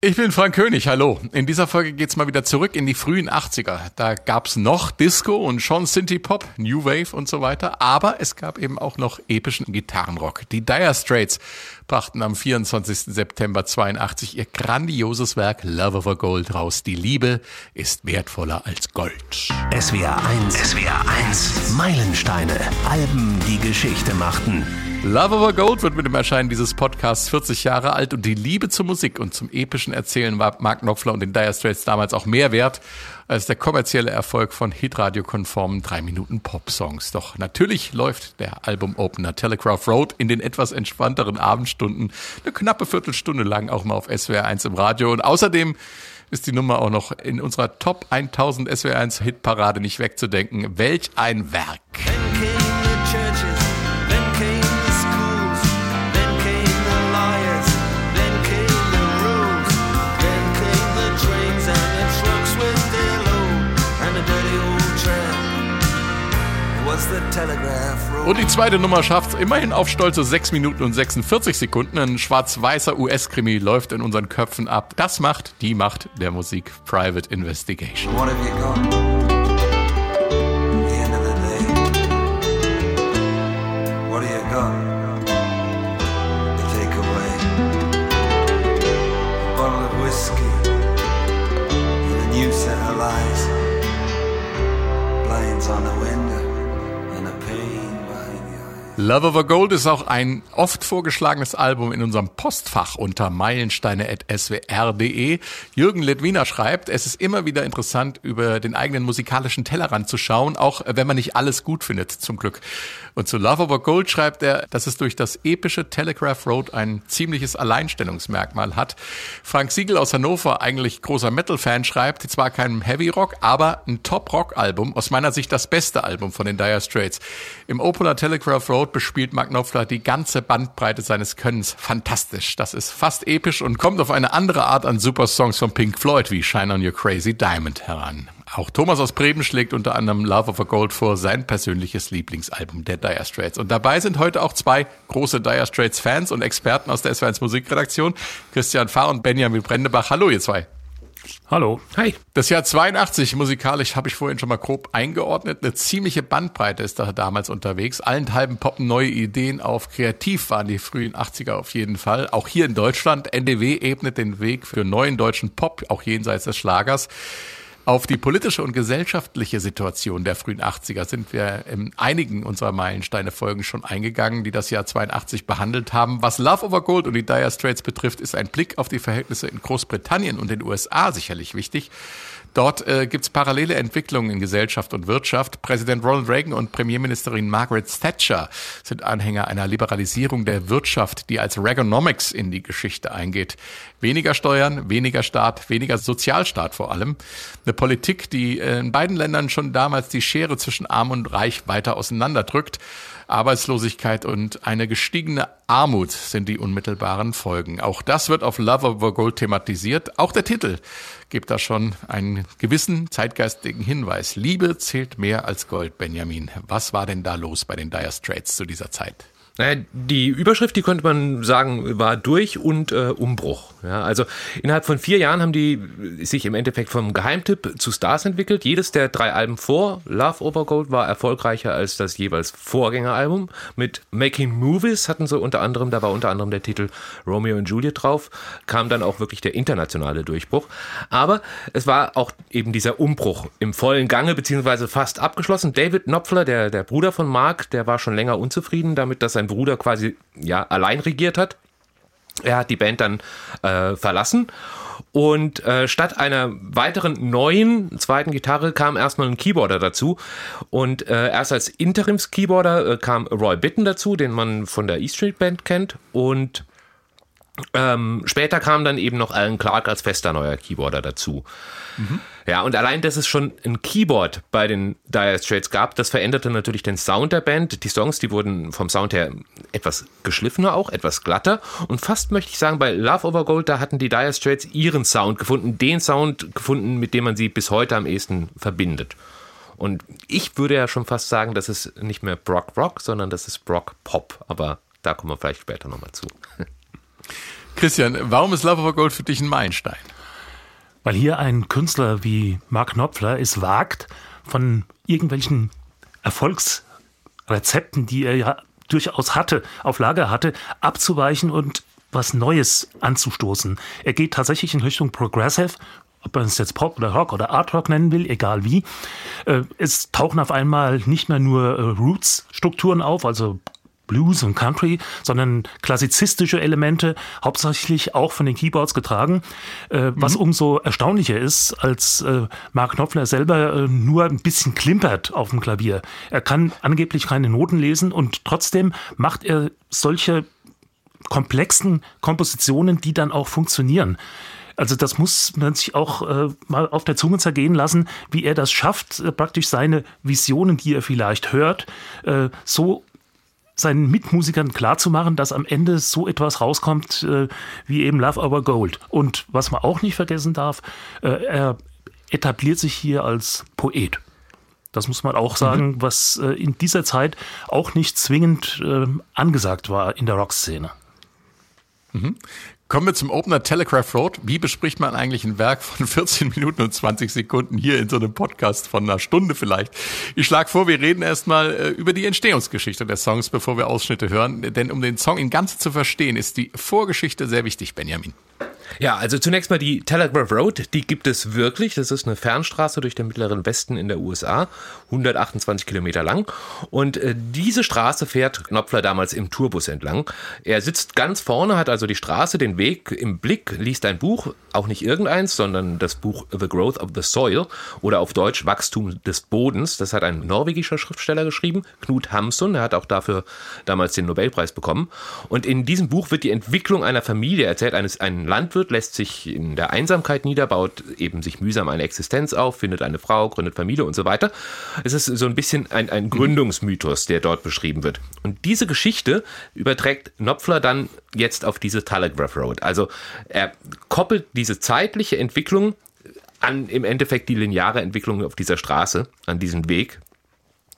Ich bin Frank König, hallo. In dieser Folge geht's mal wieder zurück in die frühen 80er. Da gab's noch Disco und schon Synthie-Pop, New Wave und so weiter. Aber es gab eben auch noch epischen Gitarrenrock. Die Dire Straits brachten am 24. September 82 ihr grandioses Werk Love Over Gold raus. Die Liebe ist wertvoller als Gold. SWR 1. Meilensteine. Alben, die Geschichte machten. Love Over Gold wird mit dem Erscheinen dieses Podcasts 40 Jahre alt und die Liebe zur Musik und zum epischen Erzählen war Mark Knopfler und den Dire Straits damals auch mehr wert als der kommerzielle Erfolg von hitradiokonformen 3-Minuten-Pop-Songs. Doch natürlich läuft der Album-Opener Telegraph Road in den etwas entspannteren Abendstunden eine knappe Viertelstunde lang auch mal auf SWR 1 im Radio und außerdem ist die Nummer auch noch in unserer Top 1000 SWR 1 Hitparade nicht wegzudenken. Welch ein Werk! Und die zweite Nummer schafft's immerhin auf stolze 6 Minuten und 46 Sekunden. Ein schwarz-weißer US-Krimi läuft in unseren Köpfen ab. Das macht die Macht der Musik Private Investigation. What have you got? The end of the day. What have you got? The takeaway. A bottle of whiskey. And a new set of lies. Blinds on the window. Love Over Gold ist auch ein oft vorgeschlagenes Album in unserem Postfach unter meilensteine.swr.de. Jürgen Ledwiner schreibt, es ist immer wieder interessant, über den eigenen musikalischen Tellerrand zu schauen, auch wenn man nicht alles gut findet, zum Glück. Und zu Love Over Gold schreibt er, dass es durch das epische Telegraph Road ein ziemliches Alleinstellungsmerkmal hat. Frank Siegel aus Hannover, eigentlich großer Metal-Fan, schreibt, zwar kein Heavy-Rock, aber ein Top-Rock-Album, aus meiner Sicht das beste Album von den Dire Straits. Im Opener Telegraph Road bespielt Mark Knopfler die ganze Bandbreite seines Könnens. Fantastisch. Das ist fast episch und kommt auf eine andere Art an Supersongs von Pink Floyd wie Shine On Your Crazy Diamond heran. Auch Thomas aus Bremen schlägt unter anderem Love Over Gold vor, sein persönliches Lieblingsalbum der Dire Straits. Und dabei sind heute auch zwei große Dire Straits Fans und Experten aus der SWR1 Musikredaktion, Christian Fahr und Benjamin Brändebach. Hallo ihr zwei. Hallo. Hi. Das Jahr 82, musikalisch habe ich vorhin schon mal grob eingeordnet. Eine ziemliche Bandbreite ist da damals unterwegs. Allenthalben poppen neue Ideen auf. Kreativ waren die frühen 80er auf jeden Fall. Auch hier in Deutschland. NDW ebnet den Weg für neuen deutschen Pop, auch jenseits des Schlagers. Auf die politische und gesellschaftliche Situation der frühen 80er sind wir in einigen unserer Meilensteine-Folgen schon eingegangen, die das Jahr 82 behandelt haben. Was Love Over Gold und die Dire Straits betrifft, ist ein Blick auf die Verhältnisse in Großbritannien und den USA sicherlich wichtig. Dort gibt's parallele Entwicklungen in Gesellschaft und Wirtschaft. Präsident Ronald Reagan und Premierministerin Margaret Thatcher sind Anhänger einer Liberalisierung der Wirtschaft, die als Reaganomics in die Geschichte eingeht. Weniger Steuern, weniger Staat, weniger Sozialstaat vor allem. Eine Politik, die in beiden Ländern schon damals die Schere zwischen Arm und Reich weiter auseinanderdrückt. Arbeitslosigkeit und eine gestiegene Armut sind die unmittelbaren Folgen. Auch das wird auf Love Over Gold thematisiert. Auch der Titel gibt da schon einen gewissen zeitgeistigen Hinweis. Liebe zählt mehr als Gold, Benjamin. Was war denn da los bei den Dire Straits zu dieser Zeit? Naja, die Überschrift, die könnte man sagen, war Durch und Umbruch. Ja, also innerhalb von 4 Jahren haben die sich im Endeffekt vom Geheimtipp zu Stars entwickelt. Jedes der 3 Alben vor Love Over Gold war erfolgreicher als das jeweils Vorgängeralbum. Mit Making Movies hatten sie unter anderem, da war unter anderem der Titel Romeo und Juliet drauf, kam dann auch wirklich der internationale Durchbruch. Aber es war auch eben dieser Umbruch im vollen Gange, beziehungsweise fast abgeschlossen. David Knopfler, der Bruder von Mark, der war schon länger unzufrieden damit, dass sein Bruder quasi allein regiert hat. Er hat die Band dann verlassen und statt einer weiteren neuen zweiten Gitarre kam erstmal ein Keyboarder dazu und erst als Interims-Keyboarder kam Roy Bittan dazu, den man von der E Street Band kennt und später kam dann eben noch Alan Clark als fester neuer Keyboarder dazu. Mhm. Ja, und allein, dass es schon ein Keyboard bei den Dire Straits gab, das veränderte natürlich den Sound der Band. Die Songs, die wurden vom Sound her etwas geschliffener auch, etwas glatter. Und fast möchte ich sagen, bei Love Over Gold, da hatten die Dire Straits ihren Sound gefunden, mit dem man sie bis heute am ehesten verbindet. Und ich würde ja schon fast sagen, das ist nicht mehr Brock Rock, sondern das ist Brock Pop. Aber da kommen wir vielleicht später nochmal zu. Christian, warum ist Love of Gold für dich ein Meilenstein? Weil hier ein Künstler wie Mark Knopfler es wagt, von irgendwelchen Erfolgsrezepten, die er ja durchaus hatte, auf Lager hatte, abzuweichen und was Neues anzustoßen. Er geht tatsächlich in Richtung Progressive, ob man es jetzt Pop oder Rock oder Art Rock nennen will, egal wie. Es tauchen auf einmal nicht mehr nur Roots-Strukturen auf, also Blues und Country, sondern klassizistische Elemente, hauptsächlich auch von den Keyboards getragen, was umso erstaunlicher ist, als Mark Knopfler selber nur ein bisschen klimpert auf dem Klavier. Er kann angeblich keine Noten lesen und trotzdem macht er solche komplexen Kompositionen, die dann auch funktionieren. Also das muss man sich auch mal auf der Zunge zergehen lassen, wie er das schafft, praktisch seine Visionen, die er vielleicht hört, so seinen Mitmusikern klarzumachen, dass am Ende so etwas rauskommt wie eben Love Over Gold. Und was man auch nicht vergessen darf, er etabliert sich hier als Poet. Das muss man auch sagen, was in dieser Zeit auch nicht zwingend angesagt war in der Rockszene. Mhm. Kommen wir zum Opener Telegraph Road. Wie bespricht man eigentlich ein Werk von 14 Minuten und 20 Sekunden hier in so einem Podcast von einer Stunde vielleicht? Ich schlage vor, wir reden erstmal über die Entstehungsgeschichte der Songs, bevor wir Ausschnitte hören. Denn um den Song in Ganze zu verstehen, ist die Vorgeschichte sehr wichtig, Benjamin. Ja, also zunächst mal die Telegraph Road, die gibt es wirklich. Das ist eine Fernstraße durch den mittleren Westen in der USA, 128 Kilometer lang. Und diese Straße fährt Knopfler damals im Tourbus entlang. Er sitzt ganz vorne, hat also die Straße, den Weg im Blick, liest ein Buch, auch nicht irgendeins, sondern das Buch The Growth of the Soil oder auf Deutsch Wachstum des Bodens. Das hat ein norwegischer Schriftsteller geschrieben, Knut Hamsun. Er hat auch dafür damals den Nobelpreis bekommen. Und in diesem Buch wird die Entwicklung einer Familie erzählt, einen Landwirt, lässt sich in der Einsamkeit nieder, baut eben sich mühsam eine Existenz auf, findet eine Frau, gründet Familie und so weiter. Es ist so ein bisschen ein Gründungsmythos, der dort beschrieben wird. Und diese Geschichte überträgt Knopfler dann jetzt auf diese Telegraph Road. Also er koppelt diese zeitliche Entwicklung an im Endeffekt die lineare Entwicklung auf dieser Straße, an diesem Weg.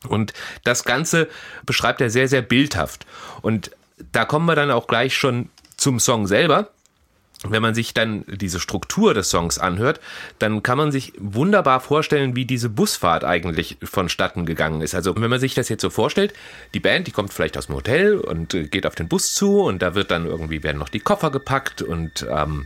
Und das Ganze beschreibt er sehr, sehr bildhaft. Und da kommen wir dann auch gleich schon zum Song selber. Wenn man sich dann diese Struktur des Songs anhört, dann kann man sich wunderbar vorstellen, wie diese Busfahrt eigentlich vonstatten gegangen ist. Also wenn man sich das jetzt so vorstellt, die Band, die kommt vielleicht aus dem Hotel und geht auf den Bus zu und da wird dann irgendwie, werden noch die Koffer gepackt und da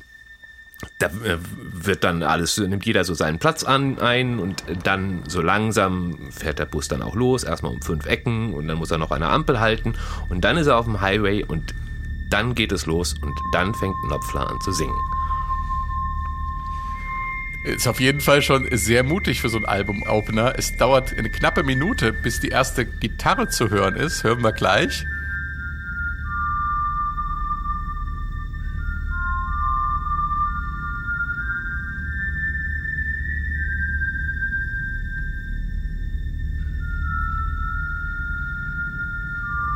wird dann alles, nimmt jeder so seinen Platz ein und dann so langsam fährt der Bus dann auch los, erstmal um 5 Ecken und dann muss er noch eine Ampel halten und dann ist er auf dem Highway und dann geht es los und dann fängt Knopfler an zu singen. Ist auf jeden Fall schon sehr mutig für so ein Album-Opener. Es dauert eine knappe Minute, bis die erste Gitarre zu hören ist. Hören wir gleich.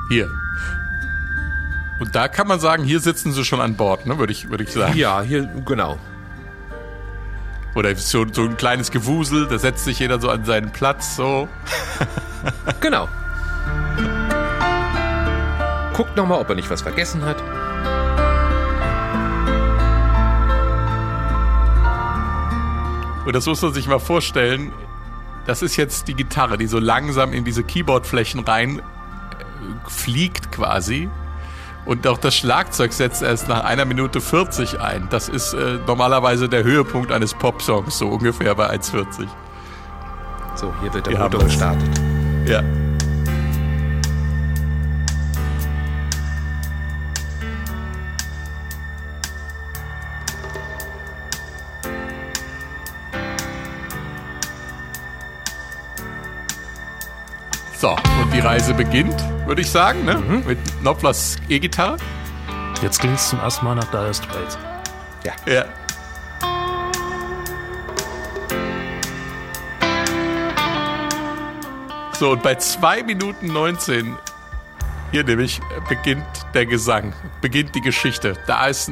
Hier. Und da kann man sagen, hier sitzen sie schon an Bord, ne? Würde ich sagen. Ja, hier, genau. Oder so ein kleines Gewusel, da setzt sich jeder so an seinen Platz, so. Genau. Guckt nochmal, ob er nicht was vergessen hat. Und das muss man sich mal vorstellen, das ist jetzt die Gitarre, die so langsam in diese Keyboardflächen rein fliegt quasi. Und auch das Schlagzeug setzt erst nach 1:40 ein. Das ist normalerweise der Höhepunkt eines Popsongs, so ungefähr bei 1:40. So, hier wird der Motor gestartet. Ja. So, und die Reise beginnt, würde ich sagen, ne? Mit Knopflers E-Gitarre. Jetzt klingt es zum ersten Mal nach Dire Straits. Ja. Ja. So, und bei 2:19, hier nämlich, beginnt der Gesang, beginnt die Geschichte. Da ist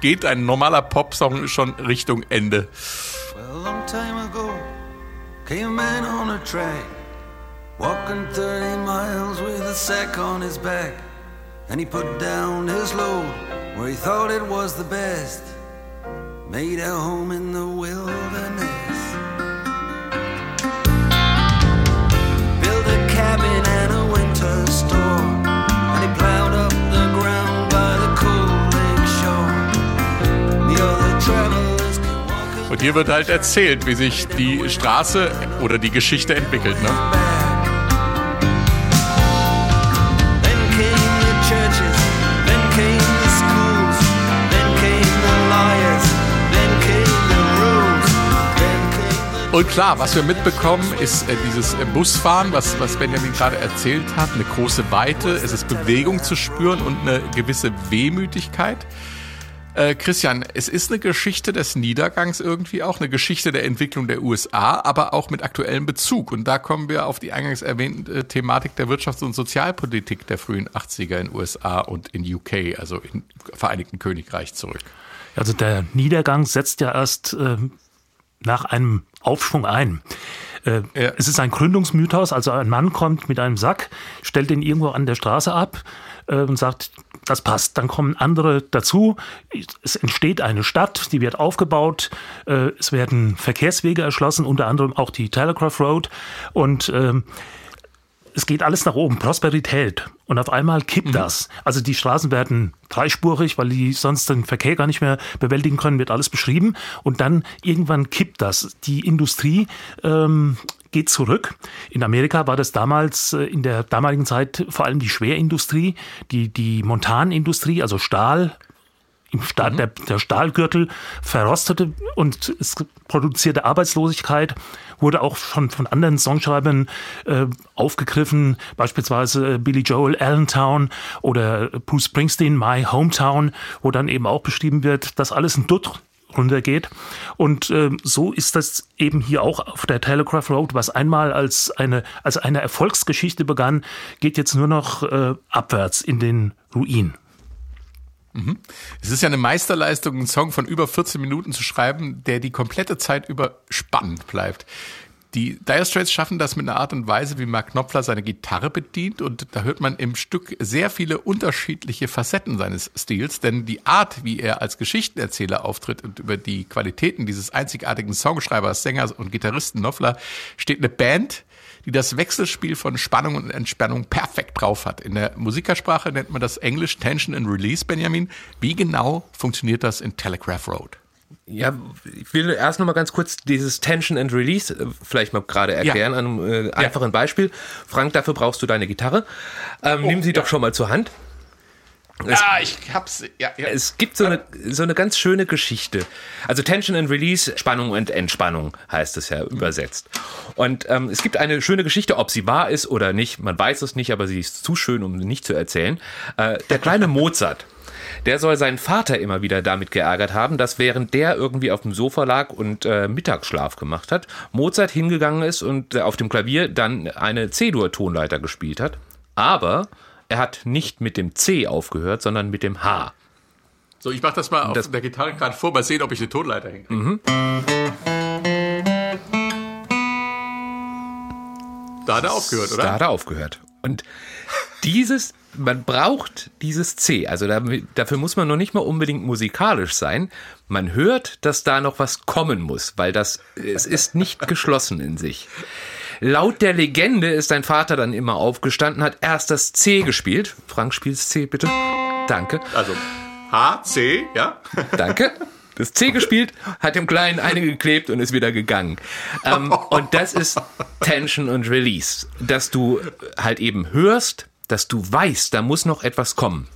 geht ein normaler Popsong schon Richtung Ende. Well, a long time ago came a man on a track. Walking 30 miles with a sack on his back, and he put down his load where he thought it was the best, made a home in the wilderness. Built a cabin and a winter store, and he plowed up the ground by the coaling shore. The other travelers could walk away. Und hier wird halt erzählt, wie sich die Straße oder die Geschichte entwickelt, ne? Und klar, was wir mitbekommen, ist dieses Busfahren, was Benjamin gerade erzählt hat, eine große Weite, es ist Bewegung zu spüren und eine gewisse Wehmütigkeit. Christian, es ist eine Geschichte des Niedergangs irgendwie auch, eine Geschichte der Entwicklung der USA, aber auch mit aktuellem Bezug. Und da kommen wir auf die eingangs erwähnte Thematik der Wirtschafts- und Sozialpolitik der frühen 80er in USA und in UK, also im Vereinigten Königreich, zurück. Also der Niedergang setzt ja erst nach einem Aufschwung ein. Ja. Es ist ein Gründungsmythos, also ein Mann kommt mit einem Sack, stellt den irgendwo an der Straße ab und sagt, das passt. Dann kommen andere dazu, es entsteht eine Stadt, die wird aufgebaut, es werden Verkehrswege erschlossen, unter anderem auch die Telegraph Road, und es geht alles nach oben, Prosperität, und auf einmal kippt das. Also die Straßen werden dreispurig, weil die sonst den Verkehr gar nicht mehr bewältigen können, wird alles beschrieben, und dann irgendwann kippt das. Die Industrie geht zurück. In Amerika war das damals, in der damaligen Zeit, vor allem die Schwerindustrie, die Montanindustrie, also Stahl, im Stahl, der Stahlgürtel verrostete und es produzierte Arbeitslosigkeit, wurde auch von anderen Songschreibern aufgegriffen, beispielsweise Billy Joel, Allentown, oder Bruce Springsteen, My Hometown, wo dann eben auch beschrieben wird, dass alles ein Dutt runtergeht. Und so ist das eben hier auch auf der Telegraph Road, was einmal als eine Erfolgsgeschichte begann, geht jetzt nur noch abwärts in den Ruin. Es ist ja eine Meisterleistung, einen Song von über 14 Minuten zu schreiben, der die komplette Zeit über spannend bleibt. Die Dire Straits schaffen das mit einer Art und Weise, wie Mark Knopfler seine Gitarre bedient, und da hört man im Stück sehr viele unterschiedliche Facetten seines Stils, denn die Art, wie er als Geschichtenerzähler auftritt und über die Qualitäten dieses einzigartigen Songschreibers, Sängers und Gitarristen Knopfler steht eine Band, die das Wechselspiel von Spannung und Entspannung perfekt drauf hat. In der Musikersprache nennt man das Englisch Tension and Release, Benjamin. Wie genau funktioniert das in Telegraph Road? Ja, ich will erst noch mal ganz kurz dieses Tension and Release vielleicht mal gerade erklären, ja, an einem einfachen Beispiel. Frank, dafür brauchst du deine Gitarre. Nimm sie doch schon mal zur Hand. Ich hab's. Ja. Es gibt so eine ganz schöne Geschichte. Also Tension and Release, Spannung und Entspannung heißt es ja übersetzt. Und es gibt eine schöne Geschichte, ob sie wahr ist oder nicht. Man weiß es nicht, aber sie ist zu schön, um sie nicht zu erzählen. Der kleine Mozart, der soll seinen Vater immer wieder damit geärgert haben, dass während der irgendwie auf dem Sofa lag und Mittagsschlaf gemacht hat, Mozart hingegangen ist und auf dem Klavier dann eine C-Dur-Tonleiter gespielt hat. Aber er hat nicht mit dem C aufgehört, sondern mit dem H. So, ich mach das mal auf der Gitarre gerade vor, mal sehen, ob ich eine Tonleiter hinkriege. Mhm. Da hat er aufgehört, oder? Da hat er aufgehört. Und man braucht dieses C. Also dafür muss man noch nicht mal unbedingt musikalisch sein. Man hört, dass da noch was kommen muss, weil es ist nicht geschlossen in sich. Laut der Legende ist dein Vater dann immer aufgestanden, hat erst das C gespielt. Frank, spielst C, bitte. Danke. Also H, C, ja. Danke. Das C gespielt, hat dem Kleinen eine geklebt und ist wieder gegangen. Und das ist Tension und Release. Dass du halt eben hörst, dass du weißt, da muss noch etwas kommen.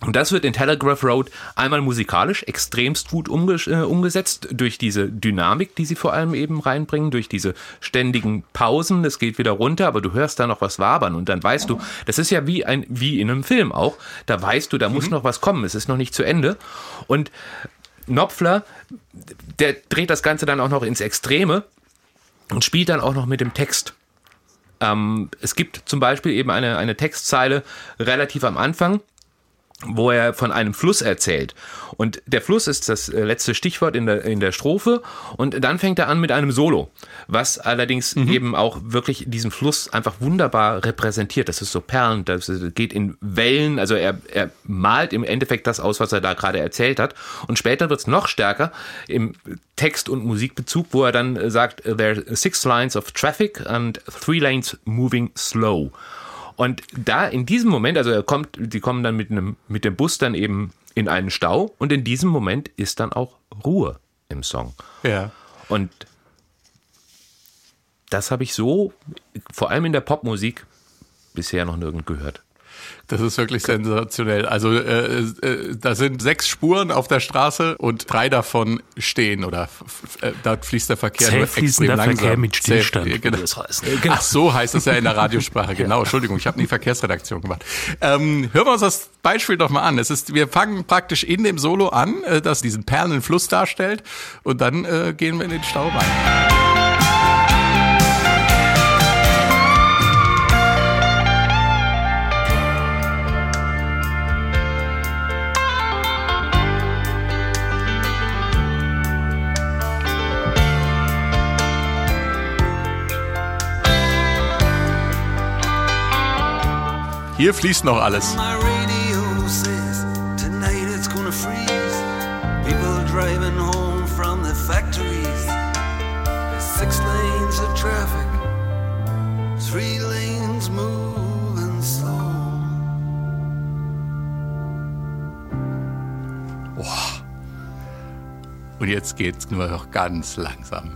Und das wird in Telegraph Road einmal musikalisch extremst gut umgesetzt durch diese Dynamik, die sie vor allem eben reinbringen, durch diese ständigen Pausen. Das geht wieder runter, aber du hörst da noch was wabern und dann weißt du, das ist ja wie in einem Film auch, da weißt du, da muss noch was kommen, es ist noch nicht zu Ende. Und Knopfler, der dreht das Ganze dann auch noch ins Extreme und spielt dann auch noch mit dem Text. Es gibt zum Beispiel eben eine Textzeile relativ am Anfang, wo er von einem Fluss erzählt. Und der Fluss ist das letzte Stichwort in der Strophe. Und dann fängt er an mit einem Solo, was allerdings eben auch wirklich diesen Fluss einfach wunderbar repräsentiert. Das ist so perlend, das geht in Wellen. Also er malt im Endeffekt das aus, was er da gerade erzählt hat. Und später wird es noch stärker im Text- und Musikbezug, wo er dann sagt, there are 6 lines of traffic and 3 lanes moving slow. Und da in diesem Moment, also die kommen dann mit dem Bus dann eben in einen Stau, und in diesem Moment ist dann auch Ruhe im Song. Ja. Und das habe ich so, vor allem in der Popmusik, bisher noch nirgend gehört. Das ist wirklich sensationell. Also da sind 6 Spuren auf der Straße und 3 davon stehen, oder da fließt der Verkehr nur extrem langsam. Verkehr mit Stillstand. Genau. Das heißt, genau. Ach, so heißt es ja in der Radiosprache. Genau, Entschuldigung, ich habe nie Verkehrsredaktion gemacht. Hören wir uns das Beispiel doch mal an. Wir fangen praktisch in dem Solo an, das diesen perlenden Fluss darstellt, und dann gehen wir in den Stau rein. Hier fließt noch alles. Oh. Und jetzt geht's nur noch ganz langsam.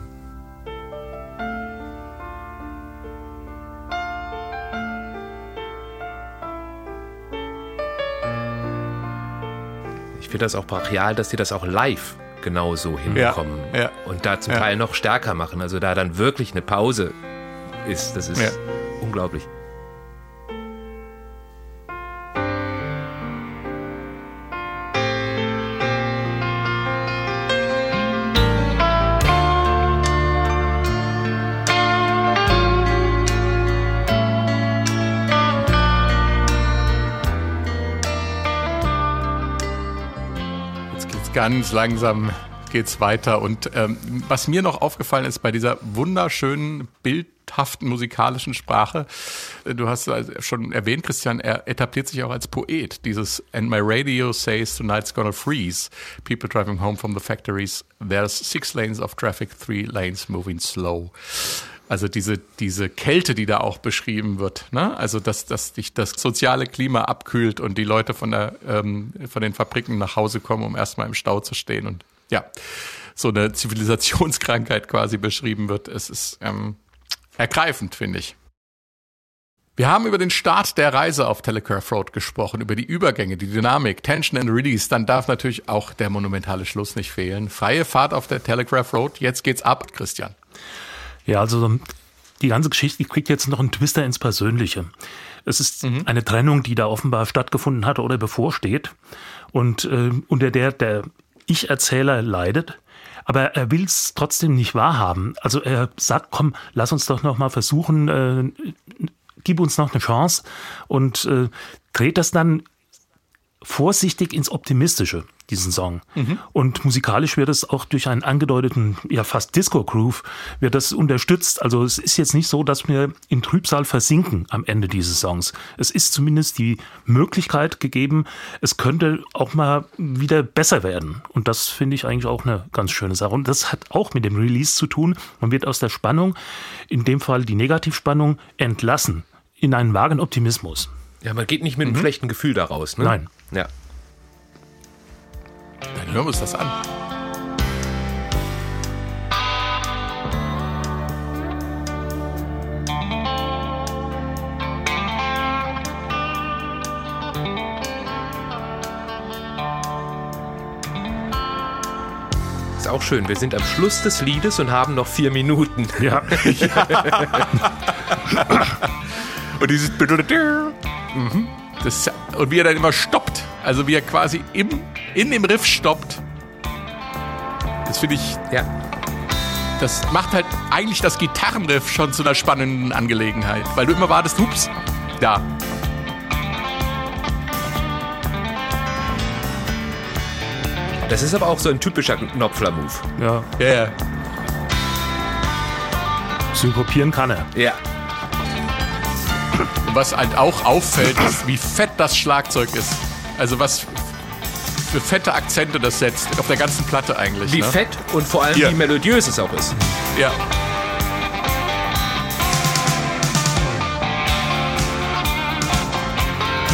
Ich finde das auch brachial, dass die das auch live genauso hinbekommen und da zum Teil noch stärker machen. Also da dann wirklich eine Pause ist, das ist unglaublich. Ganz langsam geht's weiter, und was mir noch aufgefallen ist bei dieser wunderschönen, bildhaften, musikalischen Sprache, du hast schon erwähnt, Christian, er etabliert sich auch als Poet. Dieses "And my radio says tonight's gonna freeze, people driving home from the factories, there's 6 lanes of traffic, 3 lanes moving slow." Also diese Kälte, die da auch beschrieben wird, ne? Also dass dich das soziale Klima abkühlt und die Leute von den Fabriken nach Hause kommen, um erstmal im Stau zu stehen, und ja, so eine Zivilisationskrankheit quasi beschrieben wird. Es ist ergreifend, finde ich. Wir haben über den Start der Reise auf Telegraph Road gesprochen, über die Übergänge, die Dynamik, Tension and Release. Dann darf natürlich auch der monumentale Schluss nicht fehlen. Freie Fahrt auf der Telegraph Road. Jetzt geht's ab, Christian. Ja, also die ganze Geschichte kriegt jetzt noch einen Twister ins Persönliche. Es ist eine Trennung, die da offenbar stattgefunden hat oder bevorsteht, und unter der Ich-Erzähler leidet. Aber er will es trotzdem nicht wahrhaben. Also er sagt, komm, lass uns doch noch mal versuchen, gib uns noch eine Chance, und dreht das dann vorsichtig ins Optimistische, diesen Song. Und musikalisch wird es auch durch einen angedeuteten, ja fast Disco-Groove, wird das unterstützt. Also es ist jetzt nicht so, dass wir im Trübsal versinken am Ende dieses Songs. Es ist zumindest die Möglichkeit gegeben, es könnte auch mal wieder besser werden. Und das finde ich eigentlich auch eine ganz schöne Sache. Und das hat auch mit dem Release zu tun. Man wird aus der Spannung, in dem Fall die Negativspannung, entlassen in einen vagen Optimismus. Ja, man geht nicht mit einem schlechten Gefühl daraus, ne? Nein. Ja. Dann hören wir uns das an. Ist auch schön, wir sind am Schluss des Liedes und haben noch 4 Minuten. Ja. Und dieses... Das, und wie er dann immer stoppt, also wie er quasi in dem Riff stoppt, das finde ich, das macht halt eigentlich das Gitarrenriff schon zu einer spannenden Angelegenheit, weil du immer wartest, hups, da. Das ist aber auch so ein typischer Knopfler-Move. Ja. Ja, ja. Synkopieren kann er. Ja. Was halt auch auffällt, ist, wie fett das Schlagzeug ist. Also was für fette Akzente das setzt. Auf der ganzen Platte eigentlich. Wie fett und vor allem wie melodiös es auch ist. Ja.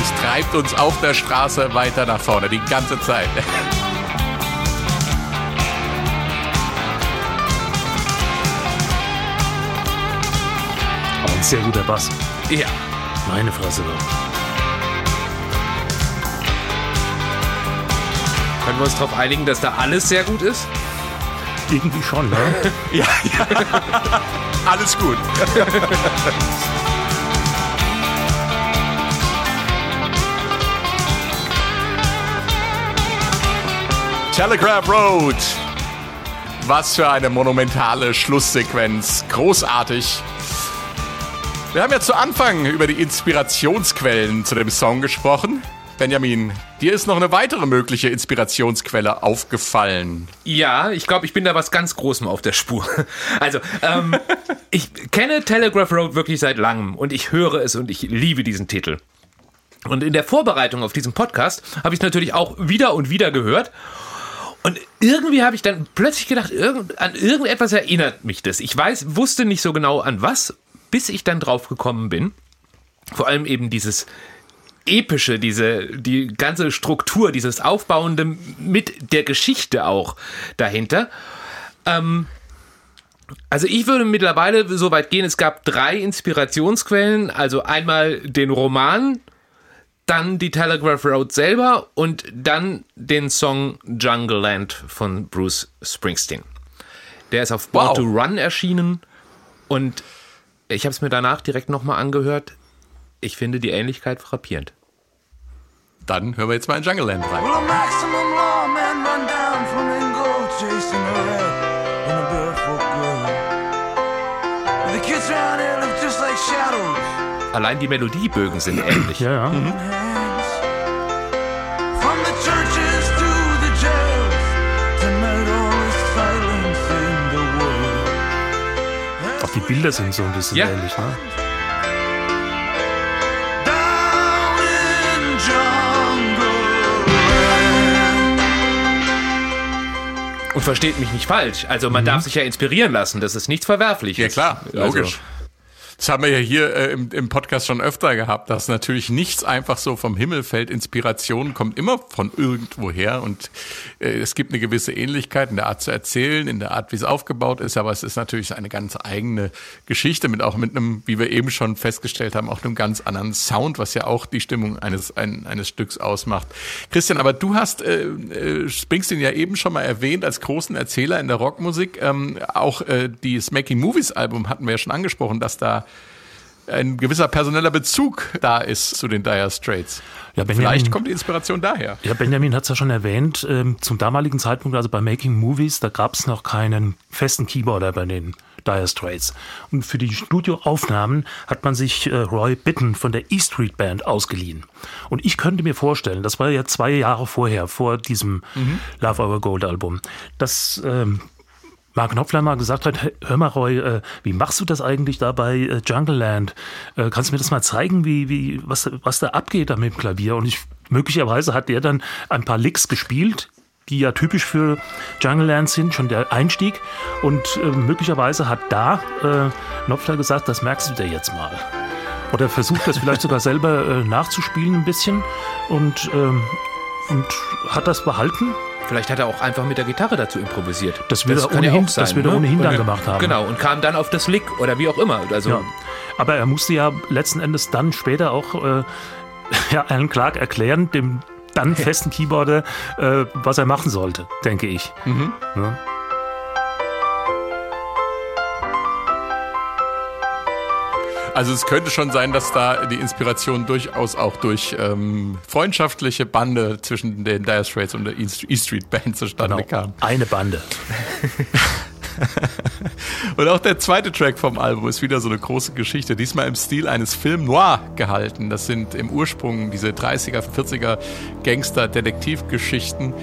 Es treibt uns auf der Straße weiter nach vorne, die ganze Zeit. Aber ein sehr guter Bass. Ja. Meine Fresse doch. Können wir uns darauf einigen, dass da alles sehr gut ist? Irgendwie schon, ne? Ja, ja. Alles gut. Telegraph Road. Was für eine monumentale Schlusssequenz. Großartig. Wir haben ja zu Anfang über die Inspirationsquellen zu dem Song gesprochen. Benjamin, dir ist noch eine weitere mögliche Inspirationsquelle aufgefallen. Ja, ich glaube, ich bin da was ganz Großem auf der Spur. Also, ich kenne Telegraph Road wirklich seit langem und ich höre es und ich liebe diesen Titel. Und in der Vorbereitung auf diesen Podcast habe ich es natürlich auch wieder und wieder gehört. Und irgendwie habe ich dann plötzlich gedacht, an irgendetwas erinnert mich das. Ich wusste nicht so genau an was, bis ich dann drauf gekommen bin. Vor allem eben dieses Epische, die ganze Struktur, dieses Aufbauende mit der Geschichte auch dahinter. Also ich würde mittlerweile so weit gehen, es gab 3 Inspirationsquellen, also einmal den Roman, dann die Telegraph Road selber und dann den Song Jungle Land von Bruce Springsteen. Der ist auf Born to Run erschienen und ich habe es mir danach direkt nochmal angehört. Ich finde die Ähnlichkeit frappierend. Dann hören wir jetzt mal in Jungle Land rein. Allein die Melodiebögen sind ähnlich. Ja, ja. Mhm. Auch die Bilder sind so ein bisschen ähnlich, ne? Und versteht mich nicht falsch. Also man darf sich ja inspirieren lassen. Das ist nichts Verwerfliches. Ja klar, logisch. Also. Das haben wir ja hier im Podcast schon öfter gehabt, dass natürlich nichts einfach so vom Himmel fällt. Inspiration kommt immer von irgendwo her und es gibt eine gewisse Ähnlichkeit in der Art zu erzählen, in der Art, wie es aufgebaut ist. Aber es ist natürlich eine ganz eigene Geschichte mit einem, wie wir eben schon festgestellt haben, auch einem ganz anderen Sound, was ja auch die Stimmung eines Stücks ausmacht. Christian, aber du hast Springsteen ja eben schon mal erwähnt als großen Erzähler in der Rockmusik. Auch das Making Movies Album hatten wir ja schon angesprochen, dass da ein gewisser personeller Bezug da ist zu den Dire Straits. Ja, vielleicht kommt die Inspiration daher. Ja, Benjamin hat es ja schon erwähnt, zum damaligen Zeitpunkt, also bei Making Movies, da gab es noch keinen festen Keyboarder bei den Dire Straits. Und für die Studioaufnahmen hat man sich Roy Bittan von der E Street Band ausgeliehen. Und ich könnte mir vorstellen, das war ja 2 Jahre vorher, vor diesem Love Our Gold Album, dass Mark Knopfler mal gesagt hat, hör mal Roy, wie machst du das eigentlich da bei Jungle Land? Kannst du mir das mal zeigen, was da abgeht da mit dem Klavier? Und möglicherweise hat der dann ein paar Licks gespielt, die ja typisch für Jungle Land sind, schon der Einstieg. Und möglicherweise hat da Knopfler gesagt, das merkst du dir jetzt mal. Oder versucht das vielleicht sogar selber nachzuspielen ein bisschen und hat das behalten. Vielleicht hat er auch einfach mit der Gitarre dazu improvisiert. Das wird er ohnehin dann gemacht haben. Genau, und kam dann auf das Lick oder wie auch immer. Also ja. Aber er musste ja letzten Endes dann später auch Alan Clark erklären, dem dann festen Keyboarder, was er machen sollte, denke ich. Mhm. Ja. Also es könnte schon sein, dass da die Inspiration durchaus auch durch freundschaftliche Bande zwischen den Dire Straits und der E Street Band zustande kam. Eine Bande. Und auch der zweite Track vom Album ist wieder so eine große Geschichte, diesmal im Stil eines Film Noir gehalten. Das sind im Ursprung diese 30er, 40er Gangster-Detektivgeschichten.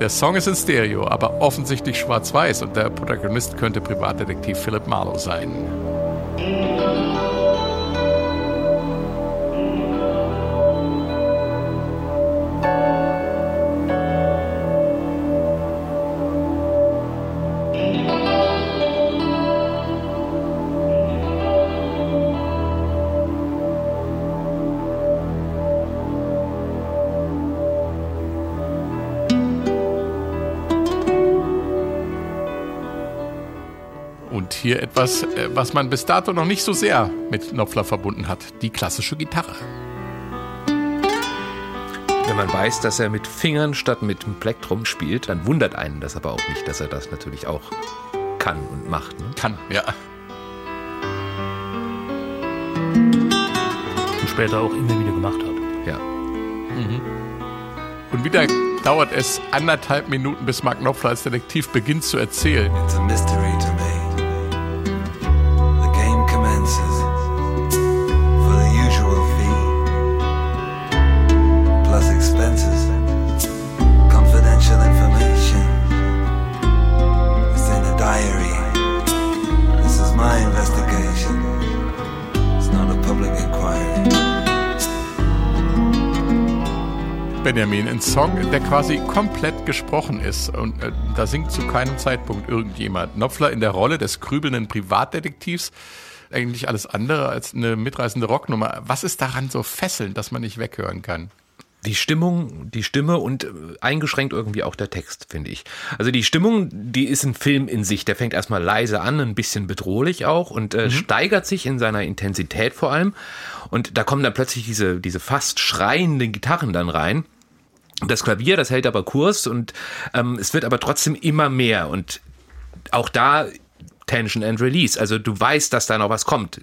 Der Song ist in Stereo, aber offensichtlich schwarz-weiß und der Protagonist könnte Privatdetektiv Philip Marlowe sein. Hier etwas, was man bis dato noch nicht so sehr mit Knopfler verbunden hat, die klassische Gitarre. Wenn man weiß, dass er mit Fingern statt mit einem Plektrum spielt, dann wundert einen das aber auch nicht, dass er das natürlich auch kann und macht. Ne? Kann, ja. Und später auch immer wieder gemacht hat. Ja. Mhm. Und wieder dauert es 1,5 Minuten, bis Mark Knopfler als Detektiv beginnt zu erzählen. It's a mystery to me. Benjamin, ein Song, der quasi komplett gesprochen ist und da singt zu keinem Zeitpunkt irgendjemand. Knopfler in der Rolle des grübelnden Privatdetektivs, eigentlich alles andere als eine mitreißende Rocknummer. Was ist daran so fesselnd, dass man nicht weghören kann? Die Stimmung, die Stimme und eingeschränkt irgendwie auch der Text, finde ich. Also die Stimmung, die ist ein Film in sich. Der fängt erstmal leise an, ein bisschen bedrohlich auch und steigert sich in seiner Intensität vor allem. Und da kommen dann plötzlich diese fast schreienden Gitarren dann rein. Das Klavier, das hält aber Kurs und es wird aber trotzdem immer mehr. Und auch da Tension and Release. Also du weißt, dass da noch was kommt.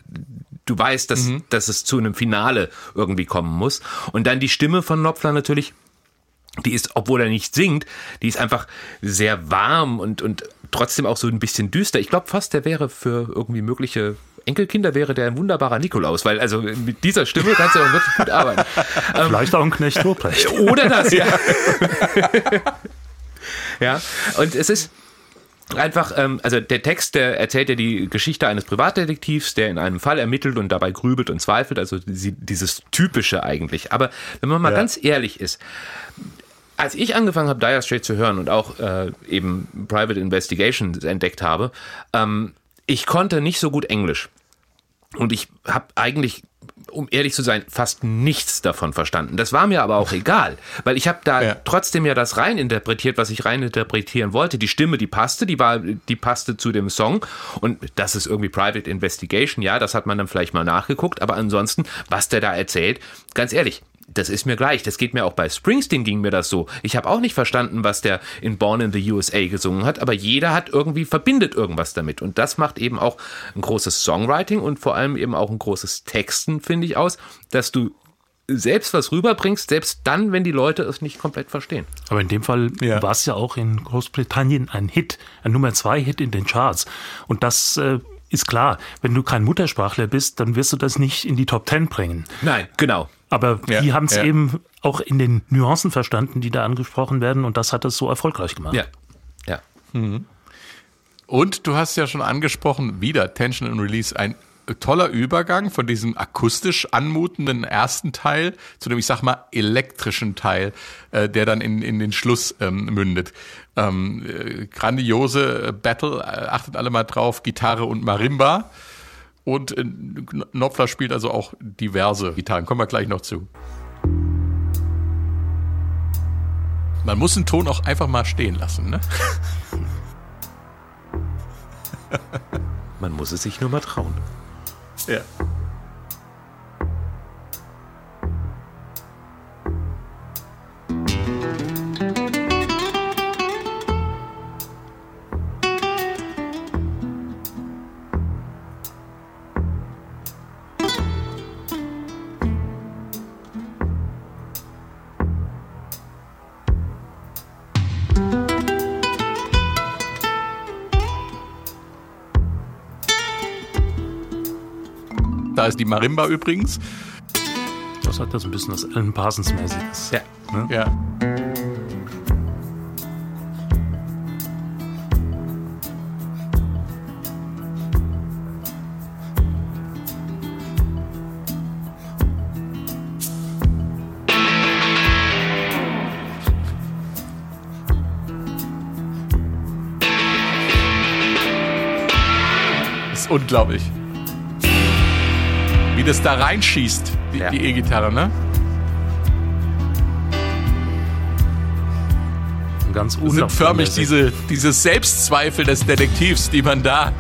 Du weißt, dass es zu einem Finale irgendwie kommen muss. Und dann die Stimme von Knopfler natürlich, die ist, obwohl er nicht singt, die ist einfach sehr warm und trotzdem auch so ein bisschen düster. Ich glaube fast, der wäre für irgendwie mögliche Enkelkinder wäre der ein wunderbarer Nikolaus, weil also mit dieser Stimme kannst du auch wirklich gut arbeiten. Vielleicht auch ein Knecht Ruprecht. Oder das, ja. Ja, und es ist einfach, also der Text, der erzählt ja die Geschichte eines Privatdetektivs, der in einem Fall ermittelt und dabei grübelt und zweifelt, also dieses Typische eigentlich. Aber wenn man mal ganz ehrlich ist, als ich angefangen habe, Dire Straits zu hören und auch eben Private Investigation entdeckt habe, ich konnte nicht so gut Englisch. Und ich habe eigentlich, um ehrlich zu sein, fast nichts davon verstanden. Das war mir aber auch egal, weil ich habe da trotzdem ja das reininterpretiert, was ich reininterpretieren wollte. Die Stimme, die passte zu dem Song. Und das ist irgendwie Private Investigation, ja, das hat man dann vielleicht mal nachgeguckt. Aber ansonsten, was der da erzählt, ganz ehrlich, das ist mir gleich. Das geht mir auch bei Springsteen, ging mir das so. Ich habe auch nicht verstanden, was der in Born in the USA gesungen hat, aber jeder hat irgendwie, verbindet irgendwas damit. Und das macht eben auch ein großes Songwriting und vor allem eben auch ein großes Texten, finde ich, aus, dass du selbst was rüberbringst, selbst dann, wenn die Leute es nicht komplett verstehen. Aber in dem Fall war es ja auch in Großbritannien ein Hit, ein Nummer-2-Hit in den Charts. Und das ist klar, wenn du kein Muttersprachler bist, dann wirst du das nicht in die Top 10 bringen. Nein, genau. Aber die haben es eben auch in den Nuancen verstanden, die da angesprochen werden und das hat es so erfolgreich gemacht. Ja, ja. Mhm. Und du hast ja schon angesprochen, wieder Tension and Release, ein toller Übergang von diesem akustisch anmutenden ersten Teil zu dem, ich sag mal, elektrischen Teil, der dann in den Schluss mündet. Grandiose Battle, achtet alle mal drauf, Gitarre und Marimba. Und Knopfler spielt also auch diverse Gitarren. Kommen wir gleich noch zu. Man muss einen Ton auch einfach mal stehen lassen, ne? Man muss es sich nur mal trauen. Ja. Da ist die Marimba übrigens. Das hat das ein bisschen was Alan Parsons-mäßiges. Ja. Ne? Ja. unglaublich. Wie das da reinschießt, die E-Gitarre, ne? Ganz sind förmlich diese Selbstzweifel des Detektivs, die einem da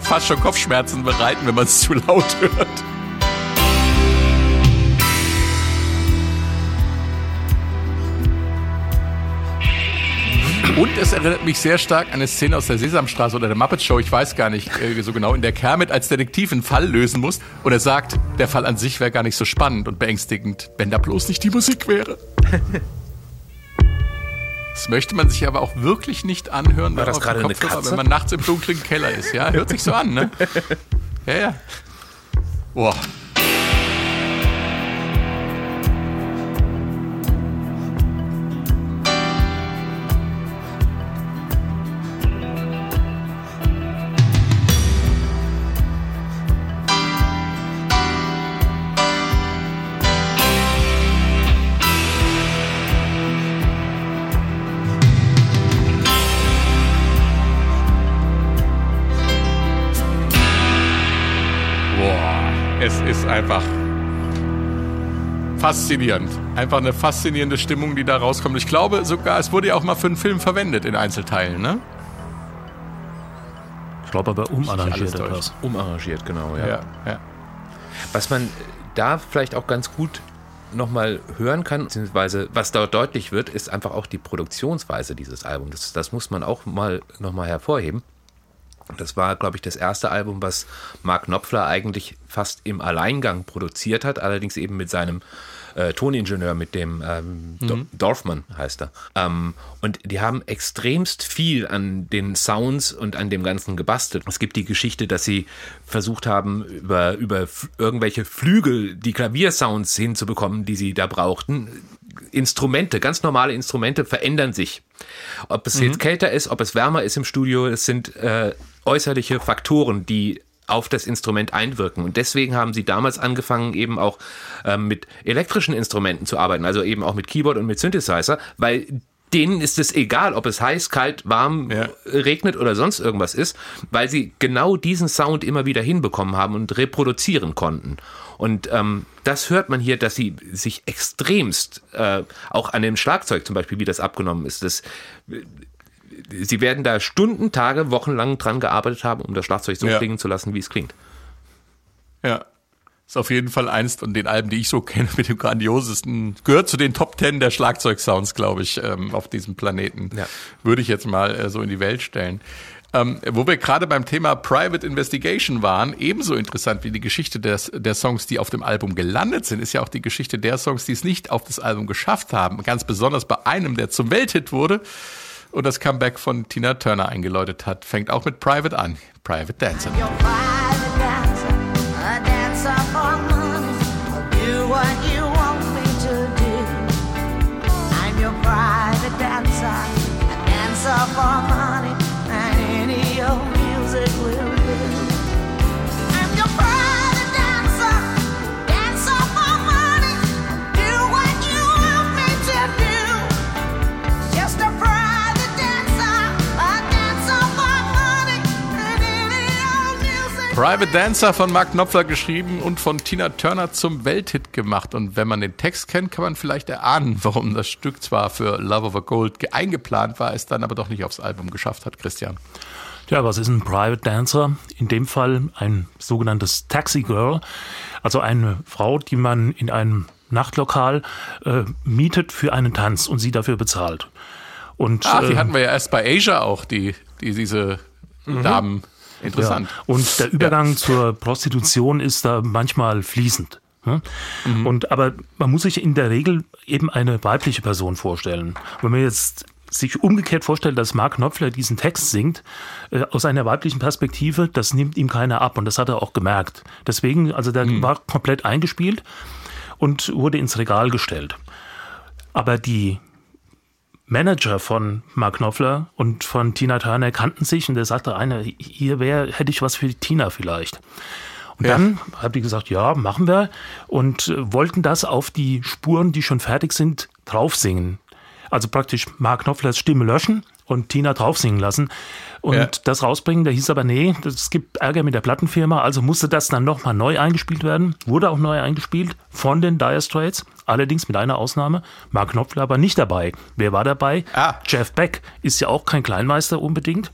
fast schon Kopfschmerzen bereiten, wenn man es zu laut hört. Und es erinnert mich sehr stark an eine Szene aus der Sesamstraße oder der Muppet Show, ich weiß gar nicht so genau, in der Kermit als Detektiv einen Fall lösen muss und er sagt, der Fall an sich wäre gar nicht so spannend und beängstigend, wenn da bloß nicht die Musik wäre. Das möchte man sich aber auch wirklich nicht anhören, wenn man, wenn man nachts im dunklen Keller ist. Ja, hört sich so an, ne? Ja, ja. Boah. Ist einfach faszinierend. Einfach eine faszinierende Stimmung, die da rauskommt. Ich glaube sogar, es wurde ja auch mal für einen Film verwendet in Einzelteilen, ne? Ich glaube aber umarrangiert etwas. Umarrangiert, genau, ja. Ja. Was man da vielleicht auch ganz gut nochmal hören kann, beziehungsweise was dort deutlich wird, ist einfach auch die Produktionsweise dieses Albums. Das muss man auch nochmal hervorheben. Das war, glaube ich, das erste Album, was Mark Knopfler eigentlich fast im Alleingang produziert hat, allerdings eben mit seinem Toningenieur, mit dem Dorfmann heißt er. Und die haben extremst viel an den Sounds und an dem Ganzen gebastelt. Es gibt die Geschichte, dass sie versucht haben, über irgendwelche Flügel die Klaviersounds hinzubekommen, die sie da brauchten. Instrumente, ganz normale Instrumente verändern sich. Ob es jetzt kälter ist, ob es wärmer ist im Studio, das sind äußerliche Faktoren, die auf das Instrument einwirken. Und deswegen haben sie damals angefangen, eben auch mit elektrischen Instrumenten zu arbeiten, also eben auch mit Keyboard und mit Synthesizer, weil denen ist es egal, ob es heiß, kalt, warm, regnet oder sonst irgendwas ist, weil sie genau diesen Sound immer wieder hinbekommen haben und reproduzieren konnten. Und das hört man hier, dass sie sich extremst, auch an dem Schlagzeug zum Beispiel, wie das abgenommen ist, sie werden da Stunden, Tage, wochenlang dran gearbeitet haben, um das Schlagzeug so klingen zu lassen, wie es klingt. Ja. Ist auf jeden Fall eins von den Alben, die ich so kenne, mit dem grandiosesten, gehört zu den Top 10 der Schlagzeugsounds, glaube ich, auf diesem Planeten. Ja. Würde ich jetzt mal so in die Welt stellen. Wo wir gerade beim Thema Private Investigation waren, ebenso interessant wie die Geschichte der Songs, die auf dem Album gelandet sind, ist ja auch die Geschichte der Songs, die es nicht auf das Album geschafft haben. Ganz besonders bei einem, der zum Welthit wurde und das Comeback von Tina Turner eingeläutet hat. Fängt auch mit Private an. Private Dancer. Private Dancer von Mark Knopfler geschrieben und von Tina Turner zum Welthit gemacht. Und wenn man den Text kennt, kann man vielleicht erahnen, warum das Stück zwar für Love Over Gold eingeplant war, es dann aber doch nicht aufs Album geschafft hat, Christian. Ja, was ist ein Private Dancer? In dem Fall ein sogenanntes Taxi Girl, also eine Frau, die man in einem Nachtlokal mietet für einen Tanz und sie dafür bezahlt. Und, die hatten wir ja erst bei Asia auch, die diese Damen... Interessant. Ja. Und der Übergang zur Prostitution ist da manchmal fließend. Aber man muss sich in der Regel eben eine weibliche Person vorstellen. Wenn man jetzt sich umgekehrt vorstellt, dass Mark Knopfler diesen Text singt, aus einer weiblichen Perspektive, das nimmt ihm keiner ab. Und das hat er auch gemerkt. Deswegen, also der war komplett eingespielt und wurde ins Regal gestellt. Aber die Manager von Mark Knopfler und von Tina Turner kannten sich und der sagte einer, hätte ich was für die Tina vielleicht. Und dann haben die gesagt, ja, machen wir und wollten das auf die Spuren, die schon fertig sind, drauf singen. Also praktisch Mark Knopflers Stimme löschen und Tina drauf singen lassen und das rausbringen. Da hieß aber, nee, es gibt Ärger mit der Plattenfirma, also musste das dann nochmal neu eingespielt werden. Wurde auch neu eingespielt von den Dire Straits, allerdings mit einer Ausnahme. Mark Knopfler war nicht dabei. Wer war dabei? Jeff Beck ist ja auch kein Kleinmeister unbedingt.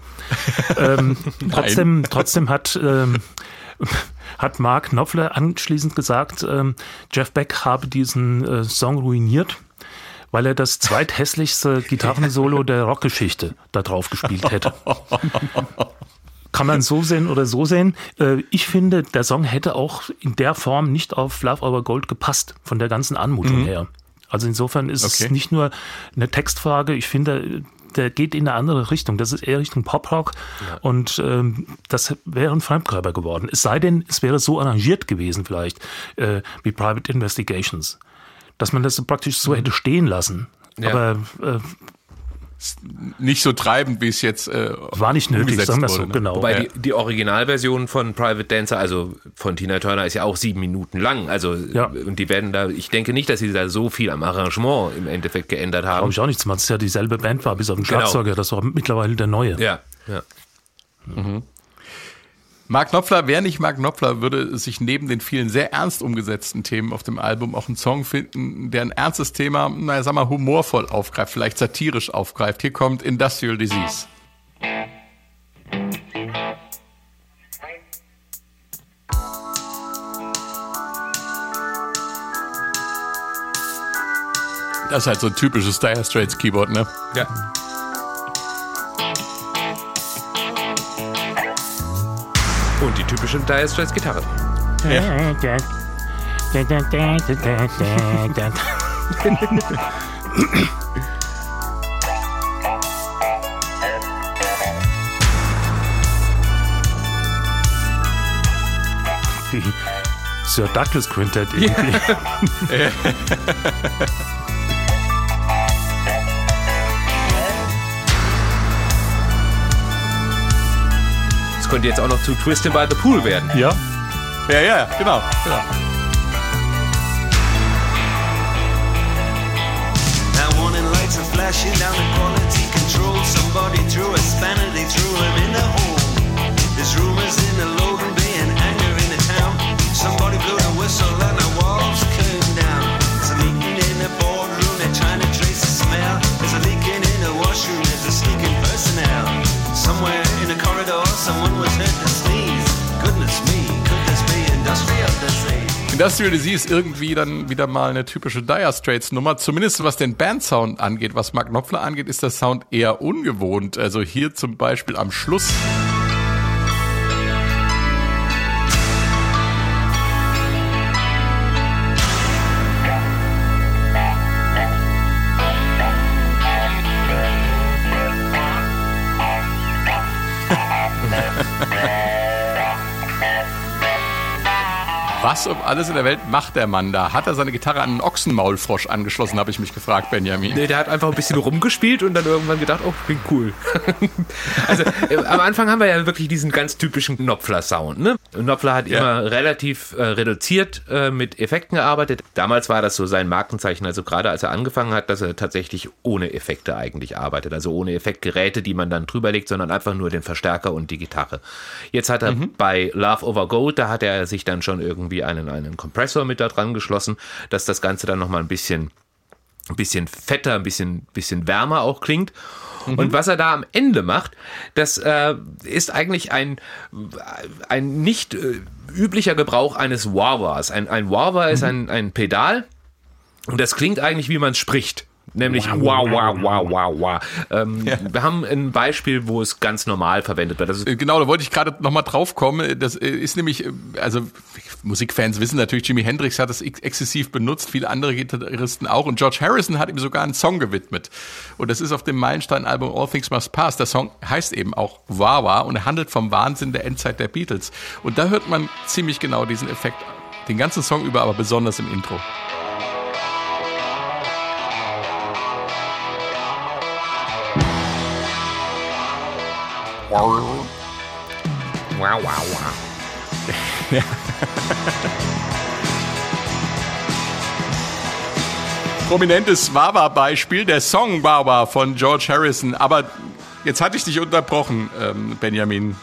Trotzdem hat Mark Knopfler anschließend gesagt, Jeff Beck habe diesen Song ruiniert, weil er das zweithässlichste Gitarrensolo der Rockgeschichte da drauf gespielt hätte. Kann man so sehen oder so sehen. Ich finde, der Song hätte auch in der Form nicht auf Love Over Gold gepasst, von der ganzen Anmutung her. Also insofern ist es nicht nur eine Textfrage. Ich finde, der geht in eine andere Richtung. Das ist eher Richtung Pop-Rock und das wäre ein Fremdkörper geworden. Es sei denn, es wäre so arrangiert gewesen vielleicht wie Private Investigations, dass man das praktisch so hätte stehen lassen. Ja. Aber nicht so treibend, wie es jetzt war nicht nötig, sagen wir so, ne? Genau. Wobei die Originalversion von Private Dancer, also von Tina Turner, ist ja auch 7 Minuten lang. Also und die werden da, ich denke nicht, dass sie da so viel am Arrangement im Endeffekt geändert haben. Glaube ich auch nicht, weil es ja dieselbe Band war, bis auf den Schlagzeuger, das war mittlerweile der neue. Ja. Mhm. Mark Knopfler, wer nicht Mark Knopfler, würde sich neben den vielen sehr ernst umgesetzten Themen auf dem Album auch einen Song finden, der ein ernstes Thema, humorvoll aufgreift, vielleicht satirisch aufgreift. Hier kommt Industrial Disease. Das ist halt so ein typisches Dire Straits Keyboard, ne? Ja. Und die typischen Dire Straits Gitarren. Ja. Sir Douglas Quintett irgendwie. Ja. Könnte jetzt auch noch zu Twisted by the Pool werden. Ja, genau. Somewhere in a corridor, someone was hurt to sneeze. Goodness me, could this be Industrial Disease? Industrial Disease, irgendwie dann wieder mal eine typische Dire Straits Nummer. Zumindest was den Bandsound angeht, was Mark Knopfler angeht, ist der Sound eher ungewohnt. Also hier zum Beispiel am Schluss. Was um alles in der Welt macht der Mann da? Hat er seine Gitarre an einen Ochsenmaulfrosch angeschlossen, habe ich mich gefragt, Benjamin. Nee, der hat einfach ein bisschen rumgespielt und dann irgendwann gedacht, oh, klingt cool. Also am Anfang haben wir ja wirklich diesen ganz typischen Knopfler-Sound. Ne? Knopfler hat immer relativ reduziert mit Effekten gearbeitet. Damals war das so sein Markenzeichen, also gerade als er angefangen hat, dass er tatsächlich ohne Effekte eigentlich arbeitet. Also ohne Effektgeräte, die man dann drüber legt, sondern einfach nur den Verstärker und die Gitarre. Jetzt hat er bei Love Over Gold, da hat er sich dann schon irgendwie einen Kompressor mit da dran geschlossen, dass das Ganze dann nochmal ein bisschen fetter, ein bisschen wärmer auch klingt. Und was er da am Ende macht, das ist eigentlich ein nicht üblicher Gebrauch eines Wah-Wahs. Ein Wah-Wah ist ein Pedal und das klingt eigentlich, wie man es spricht. Nämlich wow, wow, wow, wow, wow. Wir haben ein Beispiel, wo es ganz normal verwendet wird. Genau, da wollte ich gerade nochmal drauf kommen. Das ist nämlich, also Musikfans wissen natürlich, Jimi Hendrix hat das exzessiv benutzt, viele andere Gitarristen auch. Und George Harrison hat ihm sogar einen Song gewidmet. Und das ist auf dem Meilenstein-Album All Things Must Pass. Der Song heißt eben auch Wawa und handelt vom Wahnsinn der Endzeit der Beatles. Und da hört man ziemlich genau diesen Effekt. Den ganzen Song über, aber besonders im Intro. Wow, wow, wow, wow. prominentes Wawa-Beispiel, der Song Wawa von George Harrison. Aber jetzt hatte ich dich unterbrochen, Benjamin.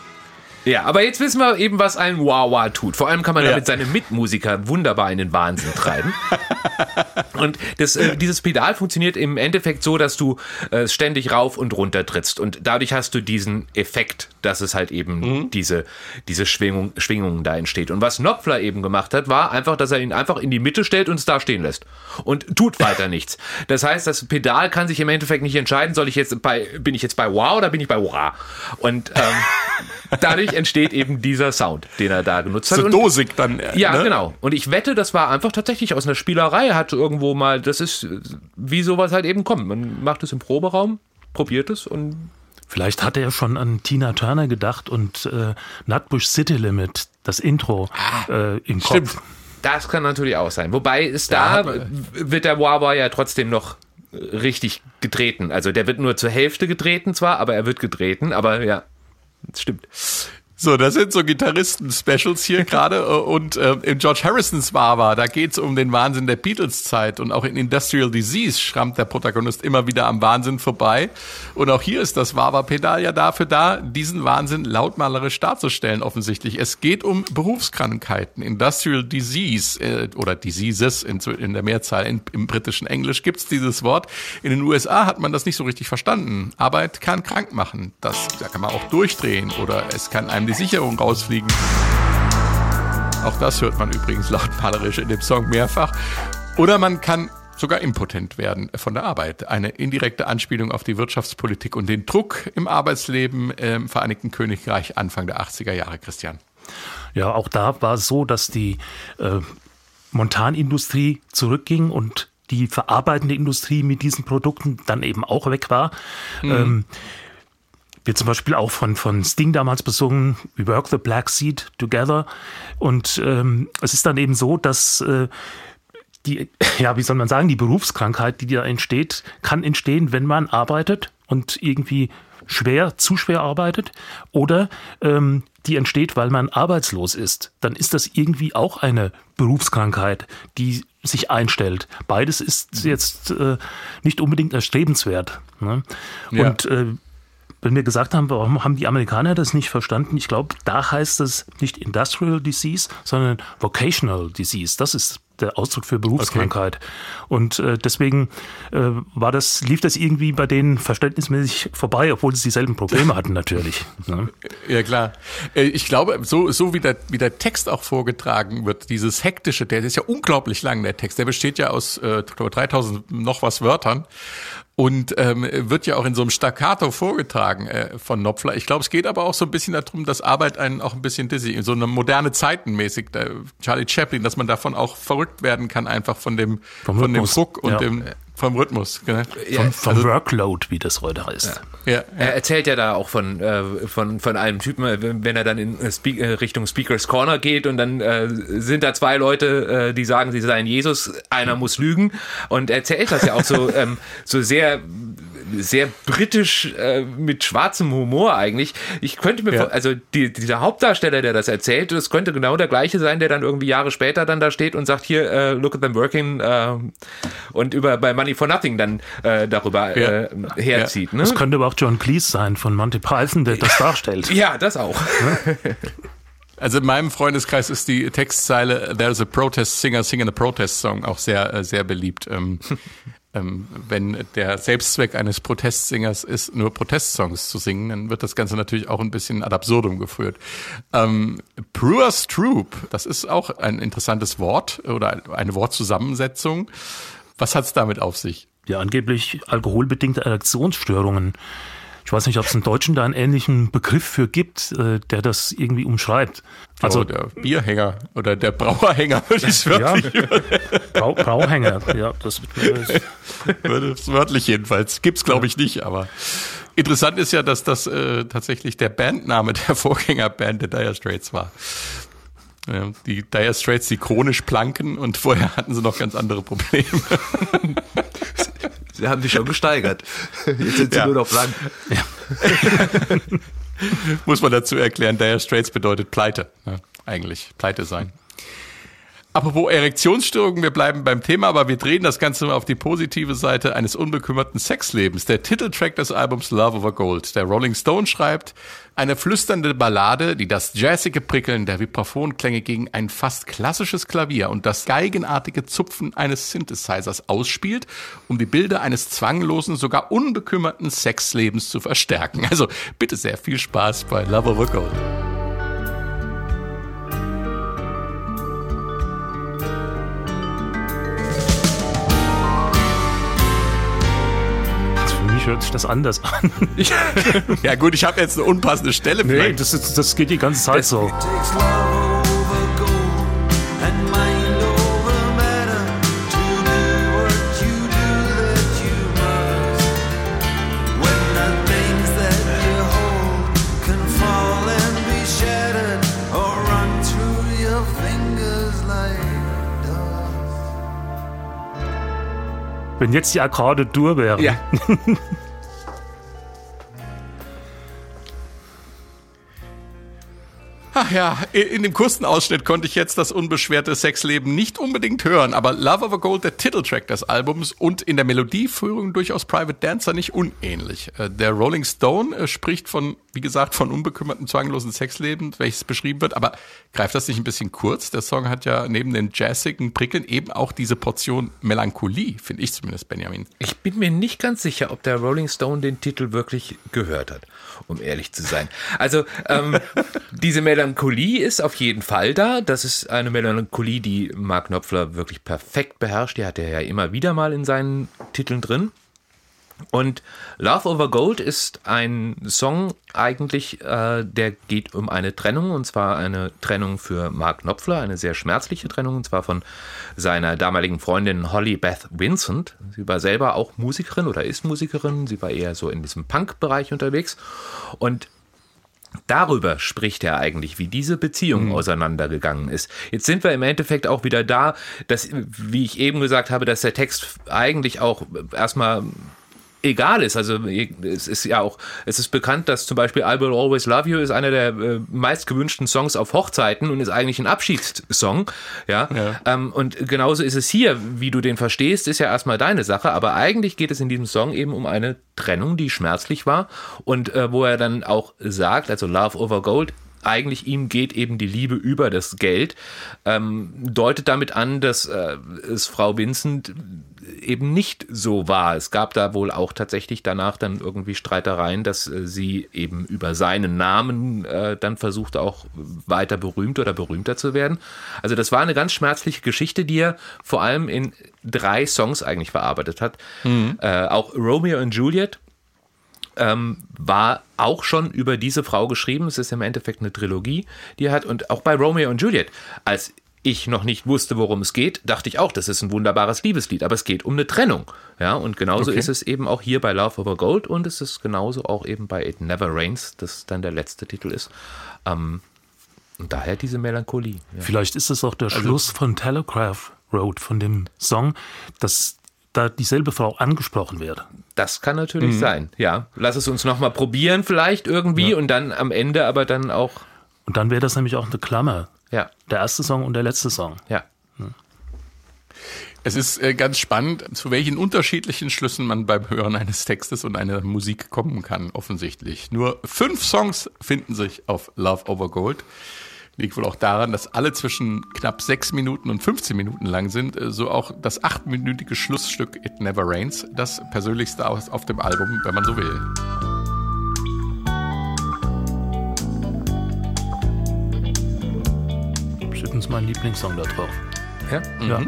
Ja, aber jetzt wissen wir eben, was ein Wawa tut. Vor allem kann man damit seine Mitmusiker wunderbar in den Wahnsinn treiben. Und dieses Pedal funktioniert im Endeffekt so, dass du ständig rauf und runter trittst. Und dadurch hast du diesen Effekt, dass es halt eben diese Schwingungen da entsteht. Und was Knopfler eben gemacht hat, war einfach, dass er ihn einfach in die Mitte stellt und es da stehen lässt. Und tut weiter nichts. Das heißt, das Pedal kann sich im Endeffekt nicht entscheiden, bin ich jetzt bei Wow oder bin ich bei Wah? Und dadurch entsteht eben dieser Sound, den er da genutzt hat. So dosig dann. Ja, ne? Genau. Und ich wette, das war einfach tatsächlich aus einer Spielerei, hat irgendwo mal, das ist, wie sowas halt eben kommt. Man macht es im Proberaum, probiert es und... Vielleicht hatte er schon an Tina Turner gedacht und Nutbush City Limit, das Intro, im Kopf. Stimmt, das kann natürlich auch sein. Wobei es wird der Wawa ja trotzdem noch richtig getreten. Also der wird nur zur Hälfte getreten zwar, aber er wird getreten, aber ja. Das stimmt. So, das sind so Gitarristen-Specials hier gerade. Und in George Harrisons Wawa, da geht's um den Wahnsinn der Beatles-Zeit. Und auch in Industrial Disease schrammt der Protagonist immer wieder am Wahnsinn vorbei. Und auch hier ist das Wawa-Pedal ja dafür da, diesen Wahnsinn lautmalerisch darzustellen offensichtlich. Es geht um Berufskrankheiten. Industrial Disease oder Diseases in der Mehrzahl. Im britischen Englisch gibt's dieses Wort. In den USA hat man das nicht so richtig verstanden. Arbeit kann krank machen. Da kann man auch durchdrehen oder es kann einem die Sicherung rausfliegen. Auch das hört man übrigens lautmalerisch in dem Song mehrfach. Oder man kann sogar impotent werden von der Arbeit. Eine indirekte Anspielung auf die Wirtschaftspolitik und den Druck im Arbeitsleben im Vereinigten Königreich Anfang der 80er Jahre, Christian. Ja, auch da war es so, dass die Montanindustrie zurückging und die verarbeitende Industrie mit diesen Produkten dann eben auch weg war. Wird zum Beispiel auch von Sting damals besungen, We Work the Black Seed Together. Und es ist dann eben so, dass die Berufskrankheit, die da entsteht, kann entstehen, wenn man arbeitet und irgendwie zu schwer arbeitet oder die entsteht, weil man arbeitslos ist. Dann ist das irgendwie auch eine Berufskrankheit, die sich einstellt. Beides ist jetzt nicht unbedingt erstrebenswert. Ne? Ja. Und wenn wir gesagt haben, warum haben die Amerikaner das nicht verstanden? Ich glaube, da heißt es nicht Industrial Disease, sondern Vocational Disease. Das ist der Ausdruck für Berufskrankheit. Okay. Und deswegen lief das irgendwie bei denen verständnismäßig vorbei, obwohl sie dieselben Probleme hatten natürlich. Ne? Ja klar. Ich glaube, so wie der Text auch vorgetragen wird, dieses Hektische, der ist ja unglaublich lang, der Text. Der besteht ja aus 3000 noch was Wörtern. Und wird ja auch in so einem Staccato vorgetragen von Knopfler. Ich glaube, es geht aber auch so ein bisschen darum, dass Arbeit einen auch ein bisschen dizzy, so eine moderne Zeiten mäßig, Charlie Chaplin, dass man davon auch verrückt werden kann, einfach von dem Druck und vom Rhythmus. Genau. Ja, vom Workload, wie das heute heißt. Ja. Ja, ja. Er erzählt ja da auch von einem Typen, wenn er dann in Richtung Speaker's Corner geht und dann sind da zwei Leute, die sagen, sie seien Jesus, einer muss lügen und er erzählt das ja auch so, so sehr, sehr britisch mit schwarzem Humor eigentlich. Ich könnte mir, dieser Hauptdarsteller, der das erzählt, das könnte genau der gleiche sein, der dann irgendwie Jahre später dann da steht und sagt, hier, look at them working und bei Money for Nothing dann darüber herzieht. Ja. Ne? Das könnte aber auch John Cleese sein von Monty Python, der das darstellt. Ja, das auch. Also in meinem Freundeskreis ist die Textzeile There's a protest singer singing a protest song auch sehr, sehr beliebt. Wenn der Selbstzweck eines Protestsingers ist, nur Protestsongs zu singen, dann wird das Ganze natürlich auch ein bisschen ad absurdum geführt. Brewer's Troop, das ist auch ein interessantes Wort oder eine Wortzusammensetzung. Was hat's damit auf sich? Ja, angeblich alkoholbedingte Erektionsstörungen. Ich weiß nicht, ob es im Deutschen da einen ähnlichen Begriff für gibt, der das irgendwie umschreibt. Also der Bierhänger oder der Brauerhänger würde ich wörtlich. Ja. Brauhänger, ja, das würde es wörtlich jedenfalls. Gibt's glaube ich nicht, aber interessant ist ja, dass das tatsächlich der Bandname der Vorgängerband der Dire Straits war. Ja, die Dire Straits, die chronisch planken und vorher hatten sie noch ganz andere Probleme. Sie haben sich schon gesteigert. Jetzt sind sie nur noch blank. Ja. Muss man dazu erklären, Dire Straits bedeutet Pleite. Ja, eigentlich Pleite sein. Apropos Erektionsstörungen, wir bleiben beim Thema, aber wir drehen das Ganze mal auf die positive Seite eines unbekümmerten Sexlebens. Der Titeltrack des Albums Love Over Gold. Der Rolling Stone schreibt, eine flüsternde Ballade, die das jazzige Prickeln der Vibraphonklänge gegen ein fast klassisches Klavier und das geigenartige Zupfen eines Synthesizers ausspielt, um die Bilder eines zwanglosen, sogar unbekümmerten Sexlebens zu verstärken. Also bitte sehr, viel Spaß bei Love Over Gold. Hört sich das anders an. Ja gut, ich habe jetzt eine unpassende Stelle. Nee, das geht die ganze Zeit das so. Wenn jetzt die Akkorde dur wären. Ja. Ach ja, in dem kurzen Ausschnitt konnte ich jetzt das unbeschwerte Sexleben nicht unbedingt hören, aber Love Over Gold, der Titeltrack des Albums und in der Melodieführung durchaus Private Dancer nicht unähnlich. Der Rolling Stone spricht von, wie gesagt, von unbekümmertem, zwanglosen Sexleben, welches beschrieben wird, aber greift das nicht ein bisschen kurz? Der Song hat ja neben den jazzigen Prickeln eben auch diese Portion Melancholie, finde ich zumindest, Benjamin. Ich bin mir nicht ganz sicher, ob der Rolling Stone den Titel wirklich gehört hat, um ehrlich zu sein. Also, diese Melancholie ist auf jeden Fall da. Das ist eine Melancholie, die Mark Knopfler wirklich perfekt beherrscht. Die hat er ja immer wieder mal in seinen Titeln drin. Und Love Over Gold ist ein Song eigentlich, der geht um eine Trennung, und zwar eine Trennung für Mark Knopfler, eine sehr schmerzliche Trennung, und zwar von seiner damaligen Freundin Holly Beth Vincent. Sie war selber auch Musikerin oder ist Musikerin, sie war eher so in diesem Punk-Bereich unterwegs, und darüber spricht er eigentlich, wie diese Beziehung auseinandergegangen ist. Jetzt sind wir im Endeffekt auch wieder da, dass, wie ich eben gesagt habe, dass der Text eigentlich auch erstmal egal ist. Also es ist ja auch, es ist bekannt, dass zum Beispiel I Will Always Love You ist einer der meistgewünschten Songs auf Hochzeiten und ist eigentlich ein Abschiedssong. Ja. Und genauso ist es hier, wie du den verstehst, ist ja erstmal deine Sache, aber eigentlich geht es in diesem Song eben um eine Trennung, die schmerzlich war, und wo er dann auch sagt, also Love Over Gold, eigentlich ihm geht eben die Liebe über das Geld, deutet damit an, dass es Frau Vincent eben nicht so war. Es gab da wohl auch tatsächlich danach dann irgendwie Streitereien, dass sie eben über seinen Namen dann versuchte, auch weiter berühmt oder berühmter zu werden. Also das war eine ganz schmerzliche Geschichte, die er vor allem in 3 Songs eigentlich verarbeitet hat. Mhm. Auch Romeo und Juliet war auch schon über diese Frau geschrieben. Es ist im Endeffekt eine Trilogie, die er hat. Und auch bei Romeo und Juliet, als ich noch nicht wusste, worum es geht, dachte ich auch, das ist ein wunderbares Liebeslied, aber es geht um eine Trennung. Ja, und genauso ist es eben auch hier bei Love Over Gold, und es ist genauso auch eben bei It Never Rains, das dann der letzte Titel ist. Und daher diese Melancholie. Ja. Vielleicht ist es auch der Schluss von Telegraph Road, von dem Song, dass da dieselbe Frau angesprochen wird. Das kann natürlich sein, ja. Lass es uns nochmal probieren vielleicht irgendwie, und dann am Ende aber dann auch. Und dann wäre das nämlich auch eine Klammer. Ja. Der erste Song und der letzte Song. Ja. Es ist ganz spannend, zu welchen unterschiedlichen Schlüssen man beim Hören eines Textes und einer Musik kommen kann, offensichtlich. Nur 5 Songs finden sich auf Love Over Gold. Liegt wohl auch daran, dass alle zwischen knapp 6 Minuten und 15 Minuten lang sind. So auch das 8-minütige Schlussstück It Never Rains, das persönlichste auf dem Album, wenn man so will. Schütten uns meinen Lieblingssong da drauf. Ja? Mhm. Ja.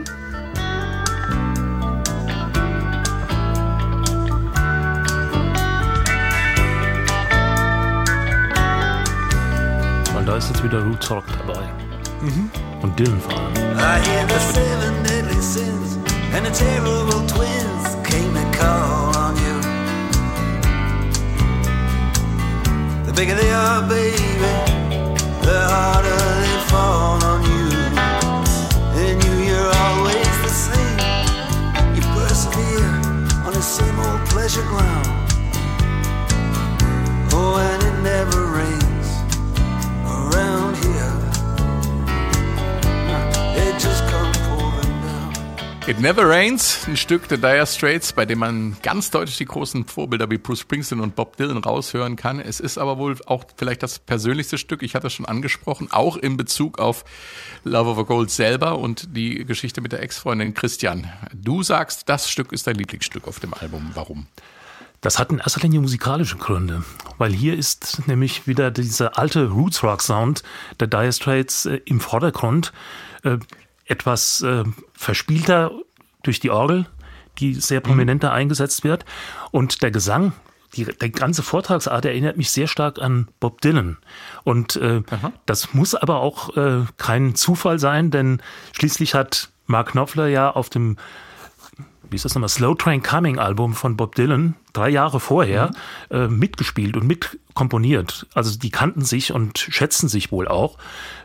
Weil da ist jetzt wieder Roots Rock dabei. Mhm. Und Dylan vor allem. I hear the 7 deadly sins and the terrible twins came and called on you. The bigger they are, baby, the harder they fall on you. And you're always the same. You persevere on the same old pleasure ground. Oh, and it never rains around here. It just comes. It Never Rains, ein Stück der Dire Straits, bei dem man ganz deutlich die großen Vorbilder wie Bruce Springsteen und Bob Dylan raushören kann. Es ist aber wohl auch vielleicht das persönlichste Stück, ich hatte es schon angesprochen, auch in Bezug auf Love Over Gold selber und die Geschichte mit der Ex-Freundin. Christian, du sagst, das Stück ist dein Lieblingsstück auf dem Album. Warum? Das hat in erster Linie musikalische Gründe, weil hier ist nämlich wieder dieser alte Roots-Rock-Sound der Dire Straits im Vordergrund, etwas verspielter durch die Orgel, die sehr prominenter eingesetzt wird. Und der Gesang, die ganze Vortragsart erinnert mich sehr stark an Bob Dylan. Und das muss aber auch kein Zufall sein, denn schließlich hat Mark Knopfler ja auf dem Slow Train Coming Album von Bob Dylan 3 Jahre vorher mitgespielt und mitkomponiert. Also die kannten sich und schätzten sich wohl auch.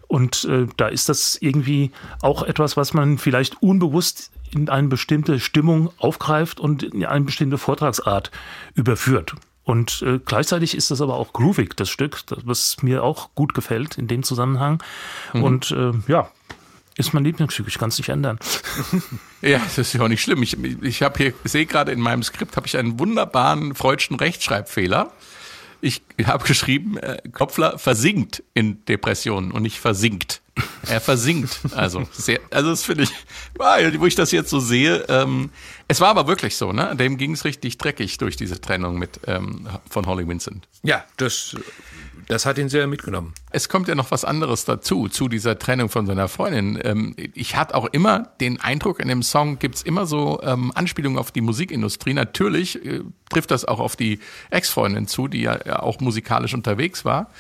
Und da ist das irgendwie auch etwas, was man vielleicht unbewusst in eine bestimmte Stimmung aufgreift und in eine bestimmte Vortragsart überführt. Und gleichzeitig ist das aber auch groovig, das Stück, was mir auch gut gefällt in dem Zusammenhang. Mhm. Und ist mein Lieblingsstück, ich kann es nicht ändern. Ja, das ist ja auch nicht schlimm. Ich habe hier, sehe gerade in meinem Skript, habe ich einen wunderbaren freudschen Rechtschreibfehler. Ich habe geschrieben, Knopfler versinkt in Depressionen und nicht versinkt. Er versinkt. Also, das finde ich, wo ich das jetzt so sehe. Es war aber wirklich so, ne? Dem ging es richtig dreckig durch diese Trennung von Holly Vincent. Ja, das hat ihn sehr mitgenommen. Es kommt ja noch was anderes dazu, zu dieser Trennung von seiner Freundin. Ich hatte auch immer den Eindruck, in dem Song gibt es immer so Anspielungen auf die Musikindustrie. Natürlich trifft das auch auf die Ex-Freundin zu, die ja auch musikalisch unterwegs war,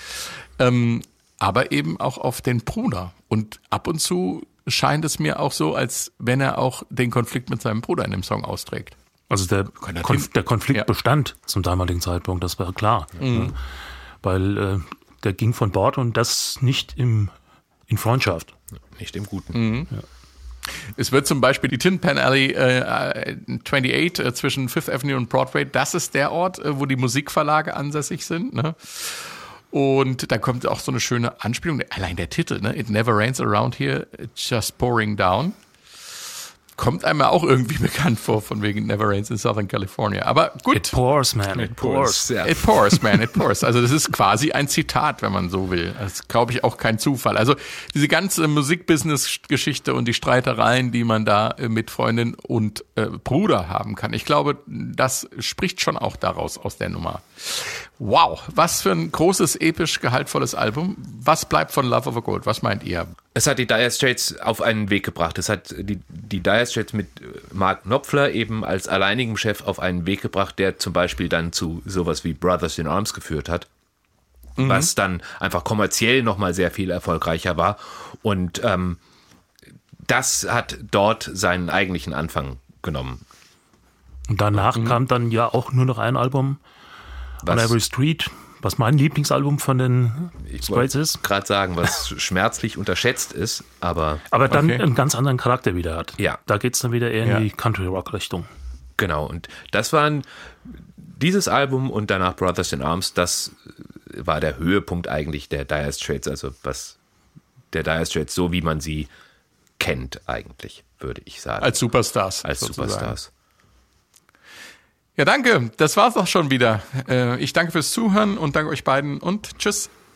aber eben auch auf den Bruder. Und ab und zu scheint es mir auch so, als wenn er auch den Konflikt mit seinem Bruder in dem Song austrägt. Also der Konflikt bestand zum damaligen Zeitpunkt, das war klar. Mhm. Weil der ging von Bord und das nicht in Freundschaft. Nicht im Guten. Mhm. Ja. Es wird zum Beispiel die Tin Pan Alley 28 zwischen Fifth Avenue und Broadway, das ist der Ort, wo die Musikverlage ansässig sind. Ne? Und da kommt auch so eine schöne Anspielung, allein der Titel, ne? It Never Rains Around Here, It's Just Pouring Down. Kommt einem auch irgendwie bekannt vor, von wegen Never Rains in Southern California. Aber gut. It pours, man. It pours. Yeah. It pours, man. It pours. Also das ist quasi ein Zitat, wenn man so will. Das ist, glaube ich, auch kein Zufall. Also diese ganze Musikbusiness-Geschichte und die Streitereien, die man da mit Freundin und Bruder haben kann. Ich glaube, das spricht schon auch daraus, aus der Nummer. Wow, was für ein großes, episch, gehaltvolles Album. Was bleibt von Love Over Gold? Was meint ihr? Es hat die Dire Straits auf einen Weg gebracht. Es hat die Dire Straits mit Mark Knopfler eben als alleinigem Chef auf einen Weg gebracht, der zum Beispiel dann zu sowas wie Brothers in Arms geführt hat, was dann einfach kommerziell nochmal sehr viel erfolgreicher war. Und das hat dort seinen eigentlichen Anfang genommen. Und danach kam dann ja auch nur noch ein Album, On Every Street, was mein Lieblingsalbum von den Straits ist. Ich wollte gerade sagen, was schmerzlich unterschätzt ist, aber dann einen ganz anderen Charakter wieder hat. Ja. Da geht es dann wieder eher in die Country-Rock-Richtung. Genau, und das waren dieses Album und danach Brothers in Arms, das war der Höhepunkt eigentlich der Dire Straits, also was der Dire Straits, so wie man sie kennt eigentlich, würde ich sagen. Als Superstars. Als sozusagen. Superstars. Ja, danke. Das war's auch schon wieder. Ich danke fürs Zuhören und danke euch beiden und tschüss.